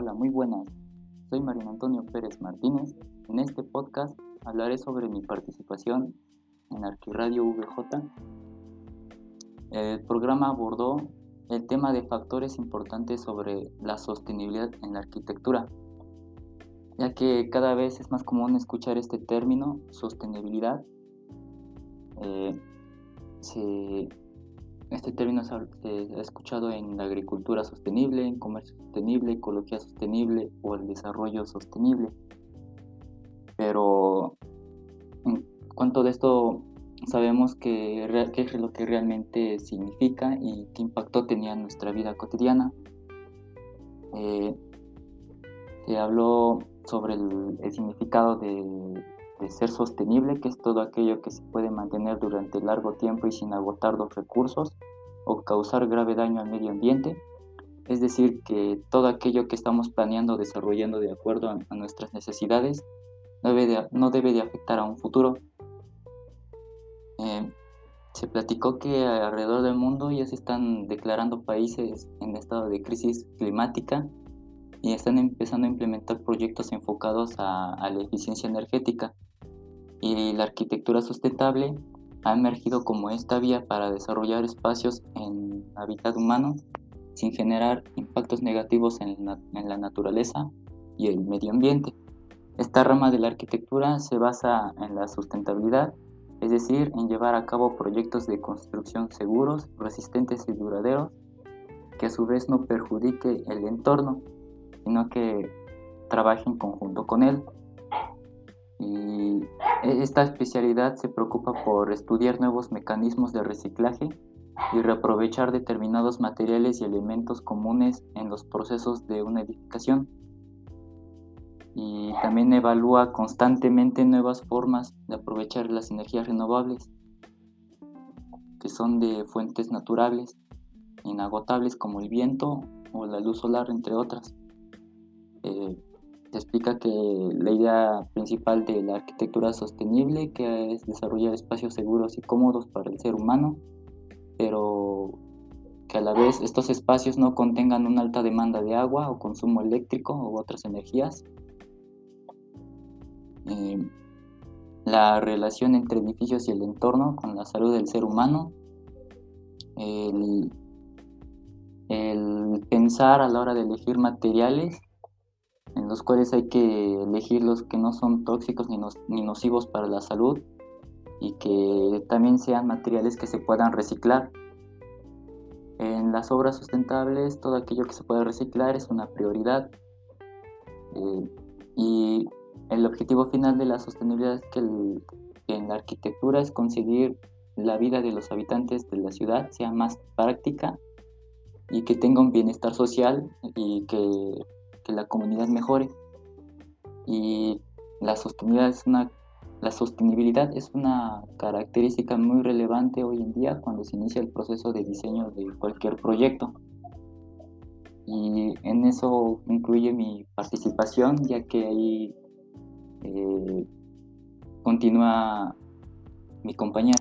Hola, muy buenas. Soy Mario Antonio Pérez Martínez. En este podcast hablaré sobre mi participación en Arquiradio VJ. El programa abordó el tema de factores importantes sobre la sostenibilidad en la arquitectura, ya que cada vez es más común escuchar este término, sostenibilidad. Este término se ha escuchado en la agricultura sostenible, en comercio sostenible, ecología sostenible o el desarrollo sostenible. Pero en cuanto de esto sabemos qué es lo que realmente significa y qué impacto tenía en nuestra vida cotidiana. Se habló sobre el significado de ser sostenible, que es todo aquello que se puede mantener durante largo tiempo y sin agotar los recursos o causar grave daño al medio ambiente, es decir, que todo aquello que estamos planeando o desarrollando de acuerdo a nuestras necesidades no debe de afectar a un futuro. Se platicó que alrededor del mundo ya se están declarando países en estado de crisis climática y están empezando a implementar proyectos enfocados a la eficiencia energética, y la arquitectura sustentable ha emergido como esta vía para desarrollar espacios en hábitat humano sin generar impactos negativos en la naturaleza y el medio ambiente. Esta rama de la arquitectura se basa en la sustentabilidad, es decir, en llevar a cabo proyectos de construcción seguros, resistentes y duraderos, que a su vez no perjudique el entorno, sino que trabaje en conjunto con él. Y esta especialidad se preocupa por estudiar nuevos mecanismos de reciclaje y reaprovechar determinados materiales y elementos comunes en los procesos de una edificación. Y también evalúa constantemente nuevas formas de aprovechar las energías renovables, que son de fuentes naturales, inagotables, como el viento o la luz solar, entre otras. Se explica que la idea principal de la arquitectura sostenible, que es desarrollar espacios seguros y cómodos para el ser humano, pero que a la vez estos espacios no contengan una alta demanda de agua o consumo eléctrico u otras energías. La relación entre edificios y el entorno con la salud del ser humano, el pensar a la hora de elegir materiales, en los cuales hay que elegir los que no son tóxicos ni nocivos para la salud, y que también sean materiales que se puedan reciclar. En las obras sustentables, todo aquello que se pueda reciclar es una prioridad, y el objetivo final de la sostenibilidad es que en la arquitectura es conseguir la vida de los habitantes de la ciudad sea más práctica y que tenga un bienestar social y que la comunidad mejore. Y la sostenibilidad es una característica muy relevante hoy en día cuando se inicia el proceso de diseño de cualquier proyecto, y en eso incluye mi participación, ya que ahí continúa mi compañía.